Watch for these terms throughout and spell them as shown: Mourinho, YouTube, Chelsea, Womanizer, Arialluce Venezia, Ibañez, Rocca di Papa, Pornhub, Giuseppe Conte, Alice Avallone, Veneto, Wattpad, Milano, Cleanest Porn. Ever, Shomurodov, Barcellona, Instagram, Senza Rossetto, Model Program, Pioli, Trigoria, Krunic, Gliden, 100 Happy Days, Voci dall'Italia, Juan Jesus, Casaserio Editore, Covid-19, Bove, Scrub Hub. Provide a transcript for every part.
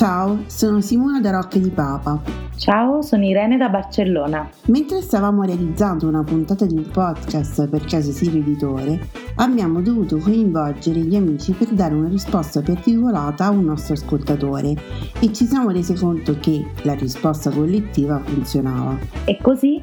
Ciao, sono Simona da Rocca di Papa. Ciao, sono Irene da Barcellona. Mentre stavamo realizzando una puntata di un podcast per Casaserio Editore, abbiamo dovuto coinvolgere gli amici per dare una risposta più articolata a un nostro ascoltatore e ci siamo resi conto che la risposta collettiva funzionava. E così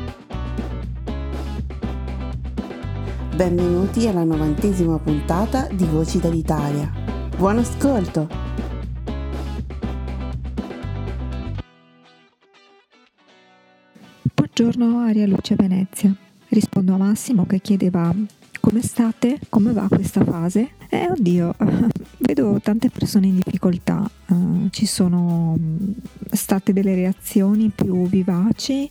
Benvenuti alla 90ª puntata di Voci dall'Italia. Buon ascolto! Buongiorno Arialluce Venezia. Rispondo a Massimo che chiedeva come state, come va questa fase? Oddio, vedo tante persone in difficoltà, ci sono state delle reazioni più vivaci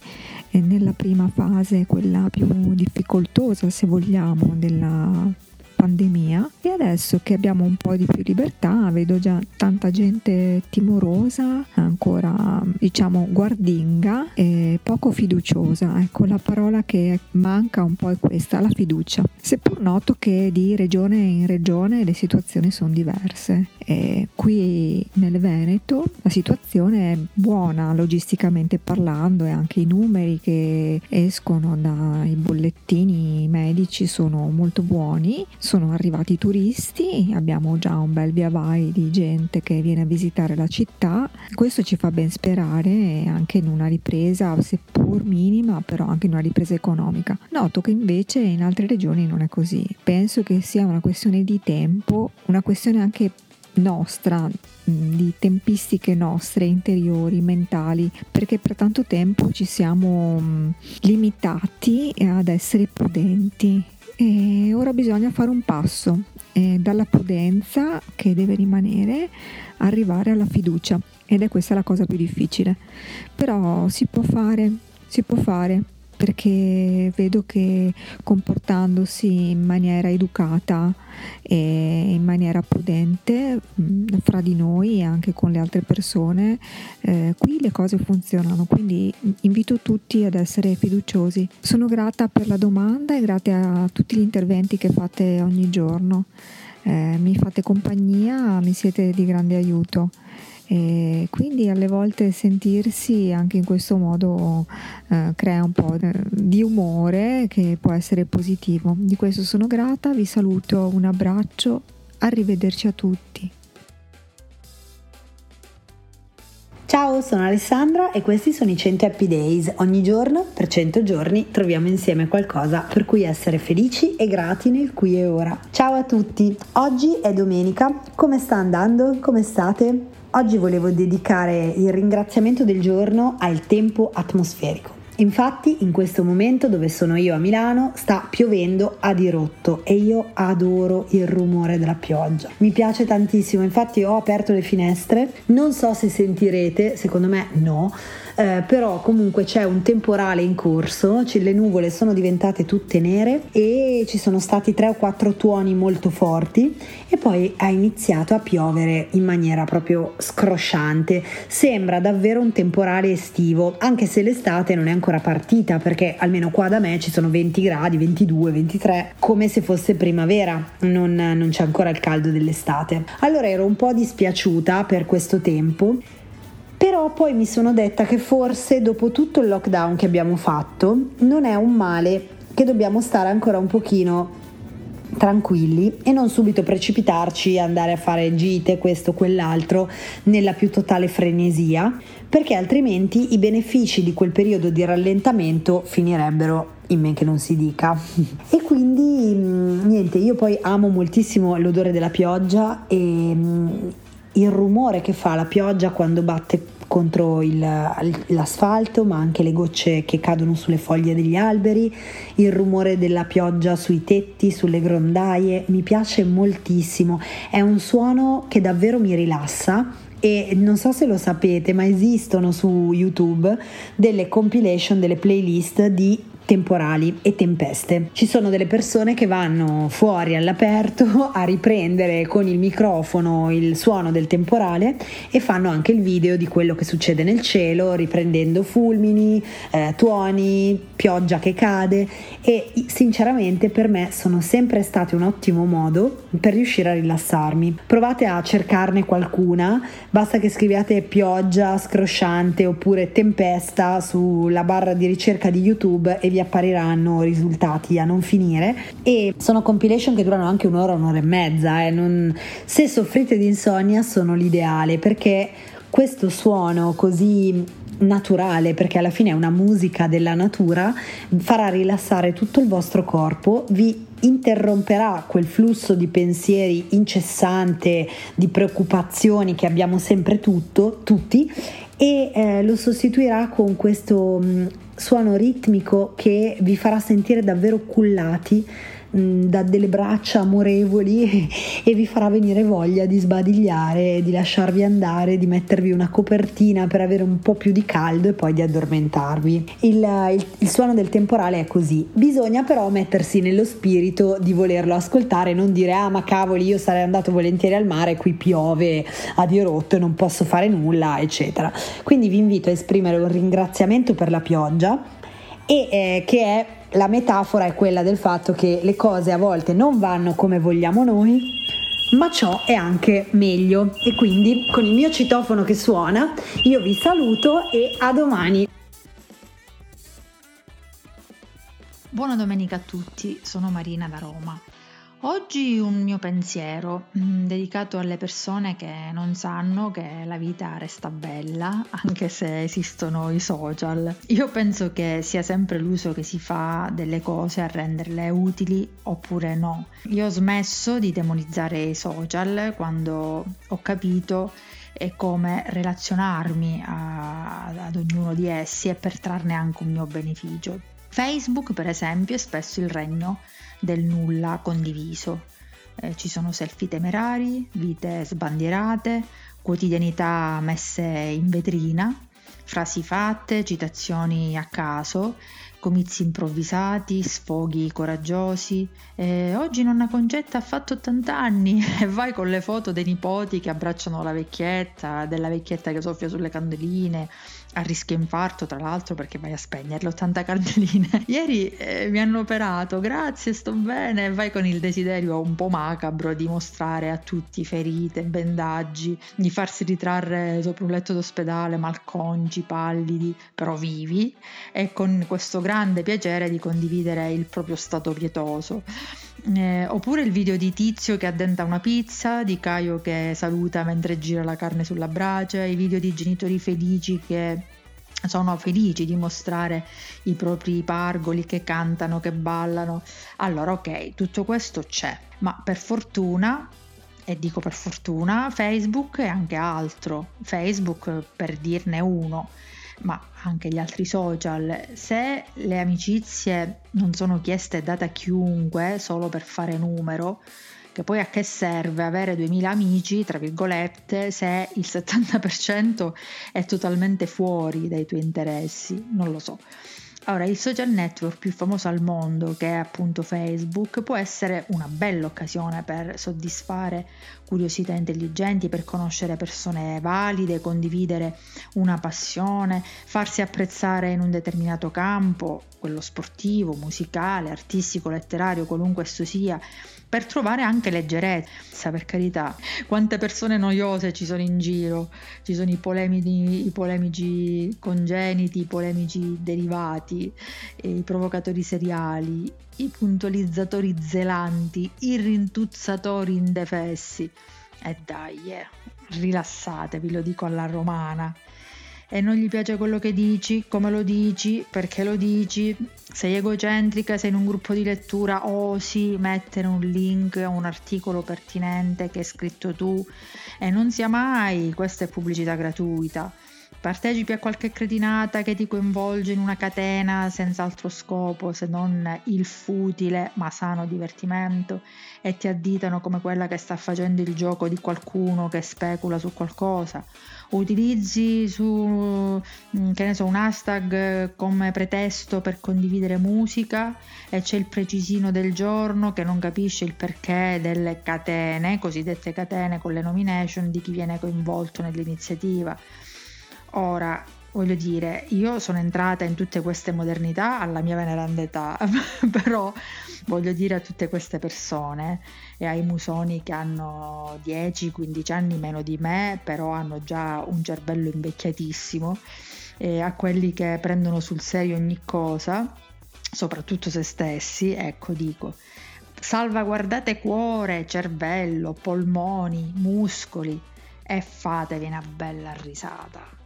nella prima fase, quella più difficoltosa se vogliamo della pandemia, e adesso che abbiamo un po' di più libertà vedo già tanta gente timorosa, ancora diciamo guardinga e poco fiduciosa. Ecco, la parola che manca un po' è questa, la fiducia, seppur noto che di regione in regione le situazioni sono diverse. E qui nel Veneto la situazione è buona logisticamente parlando, e anche i numeri che escono dai bollettini medici sono molto buoni. Sono arrivati i turisti, abbiamo già un bel via vai di gente che viene a visitare la città. Questo ci fa ben sperare anche in una ripresa, seppur minima, però anche in una ripresa economica. Noto che invece in altre regioni non è così. Penso che sia una questione di tempo, una questione anche nostra, di tempistiche nostre interiori, mentali, perché per tanto tempo ci siamo limitati ad essere prudenti. E ora bisogna fare un passo dalla prudenza, che deve rimanere, arrivare alla fiducia, ed è questa la cosa più difficile, però si può fare, perché vedo che comportandosi in maniera educata e in maniera prudente fra di noi e anche con le altre persone, qui le cose funzionano, quindi invito tutti ad essere fiduciosi. Sono grata per la domanda e grata a tutti gli interventi che fate ogni giorno, mi fate compagnia, mi siete di grande aiuto. E quindi alle volte sentirsi anche in questo modo crea un po' di umore che può essere positivo. Di questo sono grata, vi saluto, un abbraccio, arrivederci a tutti. Ciao, sono Alessandra e questi sono i 100 Happy Days. Ogni giorno, per 100 giorni, troviamo insieme qualcosa per cui essere felici e grati nel qui e ora. Ciao a tutti! Oggi è domenica, come sta andando? Come state? Oggi volevo dedicare il ringraziamento del giorno al tempo atmosferico. Infatti in questo momento dove sono io a Milano sta piovendo a dirotto e io adoro il rumore della pioggia, mi piace tantissimo, infatti ho aperto le finestre, non so se sentirete, secondo me no, però comunque c'è un temporale in corso, le nuvole sono diventate tutte nere e ci sono stati 3 o 4 tuoni molto forti e poi ha iniziato a piovere in maniera proprio scrosciante, sembra davvero un temporale estivo, anche se l'estate non è ancora partita, perché almeno qua da me ci sono 20 gradi, 22, 23, come se fosse primavera, non c'è ancora il caldo dell'estate. Allora ero un po' dispiaciuta per questo tempo, però poi mi sono detta che forse dopo tutto il lockdown che abbiamo fatto non è un male che dobbiamo stare ancora un pochino tranquilli e non subito precipitarci, andare a fare gite, questo, quell'altro, nella più totale frenesia, perché altrimenti i benefici di quel periodo di rallentamento finirebbero in men che non si dica. E quindi niente, io poi amo moltissimo l'odore della pioggia e il rumore che fa la pioggia quando batte contro l'asfalto, ma anche le gocce che cadono sulle foglie degli alberi, il rumore della pioggia sui tetti, sulle grondaie, mi piace moltissimo, è un suono che davvero mi rilassa. E non so se lo sapete, ma esistono su YouTube delle compilation, delle playlist di temporali e tempeste. Ci sono delle persone che vanno fuori all'aperto a riprendere con il microfono il suono del temporale e fanno anche il video di quello che succede nel cielo, riprendendo fulmini, tuoni, pioggia che cade, e sinceramente per me sono sempre state un ottimo modo per riuscire a rilassarmi. Provate a cercarne qualcuna, basta che scriviate pioggia scrosciante oppure tempesta sulla barra di ricerca di YouTube e vi appariranno risultati a non finire, e sono compilation che durano anche un'ora, un'ora e mezza. Se soffrite di insonnia sono l'ideale, perché questo suono così naturale, perché alla fine è una musica della natura, farà rilassare tutto il vostro corpo, vi interromperà quel flusso di pensieri incessante, di preoccupazioni che abbiamo sempre tutti, e lo sostituirà con questo suono ritmico che vi farà sentire davvero cullati da delle braccia amorevoli e vi farà venire voglia di sbadigliare, di lasciarvi andare, di mettervi una copertina per avere un po' più di caldo e poi di addormentarvi. Il suono del temporale è così, bisogna però mettersi nello spirito di volerlo ascoltare, non dire ah ma cavoli, io sarei andato volentieri al mare, qui piove a dirotto e non posso fare nulla eccetera. Quindi vi invito a esprimere un ringraziamento per la pioggia, e che è la metafora è quella del fatto che le cose a volte non vanno come vogliamo noi, ma ciò è anche meglio. E quindi con il mio citofono che suona io vi saluto e a domani. Buona domenica a tutti, sono Marina da Roma. Oggi un mio pensiero dedicato alle persone che non sanno che la vita resta bella anche se esistono i social. Io penso che sia sempre l'uso che si fa delle cose a renderle utili oppure no. Io ho smesso di demonizzare i social quando ho capito e come relazionarmi ad ognuno di essi e per trarne anche un mio beneficio. Facebook, per esempio, è spesso il regno del nulla condiviso. Ci sono selfie temerari, vite sbandierate, quotidianità messe in vetrina, frasi fatte, citazioni a caso, comizi improvvisati, sfoghi coraggiosi. Oggi nonna Concetta ha fatto 80 anni e vai con le foto dei nipoti che abbracciano la vecchietta, della vecchietta che soffia sulle candeline, a rischio infarto tra l'altro perché vai a spegnerle 80 candeline. Ieri mi hanno operato, grazie, sto bene, vai con il desiderio un po' macabro di mostrare a tutti ferite, bandaggi, di farsi ritrarre sopra un letto d'ospedale malconci, pallidi, però vivi, e con questo grande piacere di condividere il proprio stato pietoso. Oppure il video di Tizio che addenta una pizza, di Caio che saluta mentre gira la carne sulla brace, i video di genitori felici che sono felici di mostrare i propri pargoli che cantano, che ballano. Allora ok, tutto questo c'è, ma per fortuna, e dico per fortuna, Facebook è anche altro. Facebook, per dirne uno, ma anche gli altri social, se le amicizie non sono chieste e date a chiunque solo per fare numero, che poi a che serve avere 2000 amici, tra virgolette, se il 70% è totalmente fuori dai tuoi interessi, non lo so. Ora, il social network più famoso al mondo, che è appunto Facebook, può essere una bella occasione per soddisfare curiosità intelligenti, per conoscere persone valide, condividere una passione, farsi apprezzare in un determinato campo, quello sportivo, musicale, artistico, letterario, qualunque esso sia, per trovare anche leggerezza, per carità. Quante persone noiose ci sono in giro, ci sono i polemici congeniti, i polemici derivati, i provocatori seriali, i puntualizzatori zelanti, i rintuzzatori indefessi. E dai, rilassatevi, lo dico alla romana. e non gli piace quello che dici, come lo dici, perché lo dici, sei egocentrica, sei in un gruppo di lettura, osi mettere un link a un articolo pertinente che hai scritto tu e non sia mai, questa è pubblicità gratuita. Partecipi a qualche cretinata che ti coinvolge in una catena senza altro scopo se non il futile ma sano divertimento e ti additano come quella che sta facendo il gioco di qualcuno che specula su qualcosa. Utilizzi su, che ne so, un hashtag come pretesto per condividere musica e c'è il precisino del giorno che non capisce il perché delle catene, cosiddette catene con le nomination di chi viene coinvolto nell'iniziativa. Ora, voglio dire, io sono entrata in tutte queste modernità alla mia veneranda età, però voglio dire a tutte queste persone e ai musoni che hanno 10-15 anni meno di me, però hanno già un cervello invecchiatissimo, e a quelli che prendono sul serio ogni cosa, soprattutto se stessi, ecco, dico: salvaguardate cuore, cervello, polmoni, muscoli e fatevi una bella risata.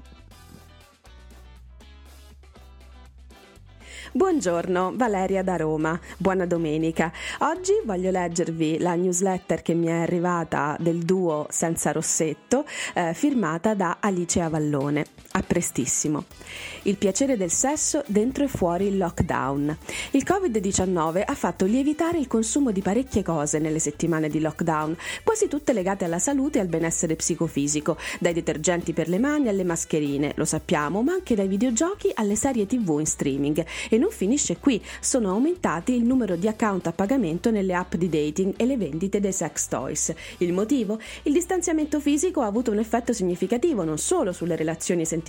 Buongiorno, Valeria da Roma, buona domenica. Oggi voglio leggervi la newsletter che mi è arrivata del duo Senza Rossetto, firmata da Alice Avallone. A prestissimo. Il piacere del sesso dentro e fuori il lockdown. Il Covid-19 ha fatto lievitare il consumo di parecchie cose nelle settimane di lockdown, quasi tutte legate alla salute e al benessere psicofisico, dai detergenti per le mani alle mascherine, lo sappiamo, ma anche dai videogiochi alle serie TV in streaming. E non finisce qui, sono aumentati il numero di account a pagamento nelle app di dating e le vendite dei sex toys. Il motivo? Il distanziamento fisico ha avuto un effetto significativo non solo sulle relazioni sentimentali,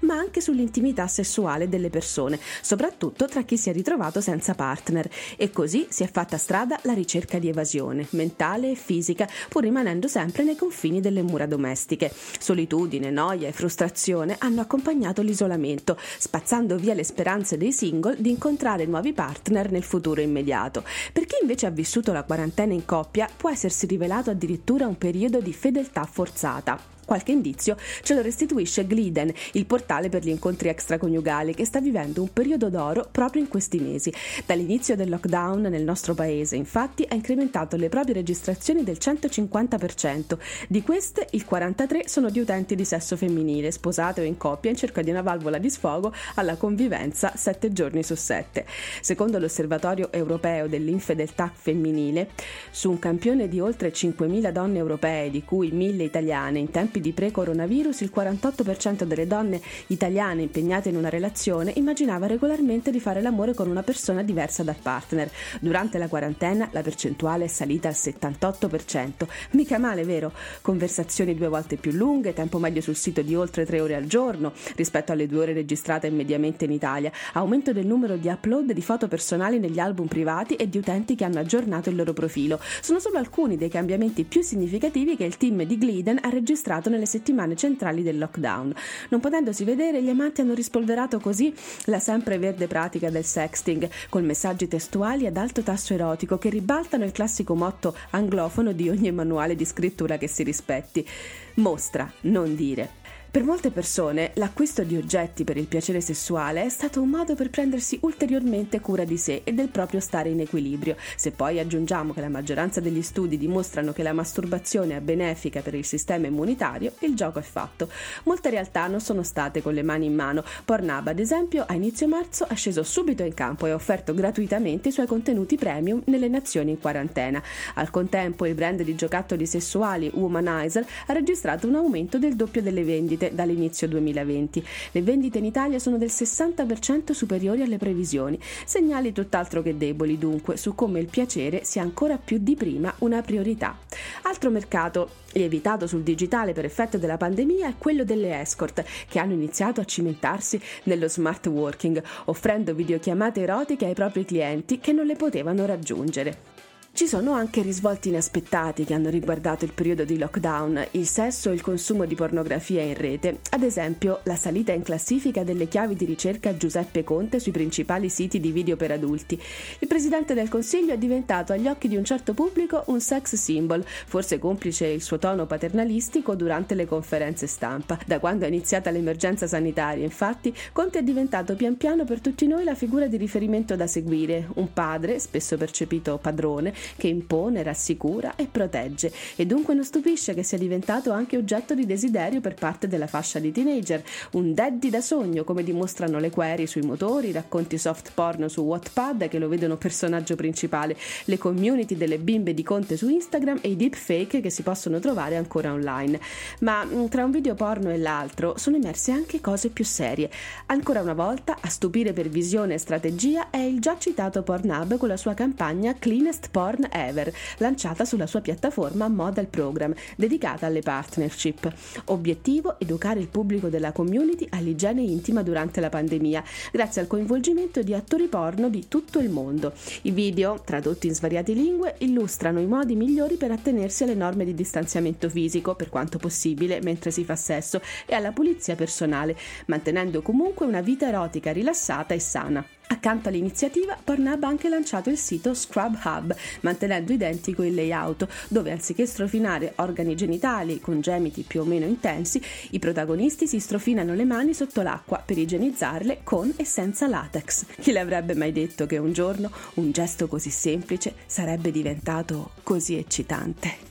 ma anche sull'intimità sessuale delle persone, soprattutto tra chi si è ritrovato senza partner. E così si è fatta strada la ricerca di evasione, mentale e fisica, pur rimanendo sempre nei confini delle mura domestiche. Solitudine, noia e frustrazione hanno accompagnato l'isolamento, spazzando via le speranze dei single di incontrare nuovi partner nel futuro immediato. Per chi invece ha vissuto la quarantena in coppia, può essersi rivelato addirittura un periodo di fedeltà forzata. Qualche indizio ce lo restituisce Gliden, il portale per gli incontri extraconiugali, che sta vivendo un periodo d'oro proprio in questi mesi. Dall'inizio del lockdown nel nostro paese, infatti, ha incrementato le proprie registrazioni del 150%. Di queste, il 43% sono di utenti di sesso femminile, sposate o in coppia, in cerca di una valvola di sfogo alla convivenza 7 giorni su 7. Secondo l'Osservatorio europeo dell'infedeltà femminile, su un campione di oltre 5.000 donne europee, di cui 1.000 italiane, in tempi di pre-coronavirus il 48% delle donne italiane impegnate in una relazione immaginava regolarmente di fare l'amore con una persona diversa dal partner. Durante la quarantena la percentuale è salita al 78%. Mica male, vero? Conversazioni 2 volte più lunghe, tempo medio sul sito di oltre 3 ore al giorno rispetto alle 2 ore registrate mediamente in Italia, aumento del numero di upload di foto personali negli album privati e di utenti che hanno aggiornato il loro profilo. Sono solo alcuni dei cambiamenti più significativi che il team di Gliden ha registrato nelle settimane centrali del lockdown. Non potendosi vedere, gli amanti hanno rispolverato così la sempreverde pratica del sexting, con messaggi testuali ad alto tasso erotico che ribaltano il classico motto anglofono di ogni manuale di scrittura che si rispetti: mostra, non dire. Per molte persone l'acquisto di oggetti per il piacere sessuale è stato un modo per prendersi ulteriormente cura di sé e del proprio stare in equilibrio. Se poi aggiungiamo che la maggioranza degli studi dimostrano che la masturbazione è benefica per il sistema immunitario, il gioco è fatto. Molte realtà non sono state con le mani in mano. Pornhub, ad esempio, a inizio marzo è sceso subito in campo e ha offerto gratuitamente i suoi contenuti premium nelle nazioni in quarantena. Al contempo, il brand di giocattoli sessuali Womanizer ha registrato un aumento del doppio delle vendite dall'inizio 2020. Le vendite in Italia sono del 60% superiori alle previsioni, segnali tutt'altro che deboli dunque su come il piacere sia ancora più di prima una priorità. Altro mercato lievitato sul digitale per effetto della pandemia è quello delle escort, che hanno iniziato a cimentarsi nello smart working, offrendo videochiamate erotiche ai propri clienti che non le potevano raggiungere. Ci sono anche risvolti inaspettati che hanno riguardato il periodo di lockdown, il sesso e il consumo di pornografia in rete, ad esempio la salita in classifica delle chiavi di ricerca Giuseppe Conte sui principali siti di video per adulti. Il Presidente del Consiglio è diventato agli occhi di un certo pubblico un sex symbol, forse complice il suo tono paternalistico durante le conferenze stampa. Da quando è iniziata l'emergenza sanitaria, infatti, Conte è diventato pian piano per tutti noi la figura di riferimento da seguire, un padre, spesso percepito padrone, che impone, rassicura e protegge, e dunque non stupisce che sia diventato anche oggetto di desiderio per parte della fascia di teenager, un daddy da sogno, come dimostrano le query sui motori, i racconti soft porno su Wattpad che lo vedono personaggio principale, le community delle bimbe di Conte su Instagram e i deepfake che si possono trovare ancora online. Ma tra un video porno e l'altro sono emerse anche cose più serie. Ancora una volta a stupire per visione e strategia è il già citato Pornhub con la sua campagna Cleanest Porn. Ever, lanciata sulla sua piattaforma Model Program, dedicata alle partnership. Obiettivo: educare il pubblico della community all'igiene intima durante la pandemia, grazie al coinvolgimento di attori porno di tutto il mondo. I video, tradotti in svariate lingue, illustrano i modi migliori per attenersi alle norme di distanziamento fisico, per quanto possibile, mentre si fa sesso, e alla pulizia personale, mantenendo comunque una vita erotica rilassata e sana. Accanto all'iniziativa, Pornhub ha anche lanciato il sito Scrub Hub, mantenendo identico il layout, dove anziché strofinare organi genitali con gemiti più o meno intensi, i protagonisti si strofinano le mani sotto l'acqua per igienizzarle con e senza latex. Chi l'avrebbe mai detto che un giorno un gesto così semplice sarebbe diventato così eccitante?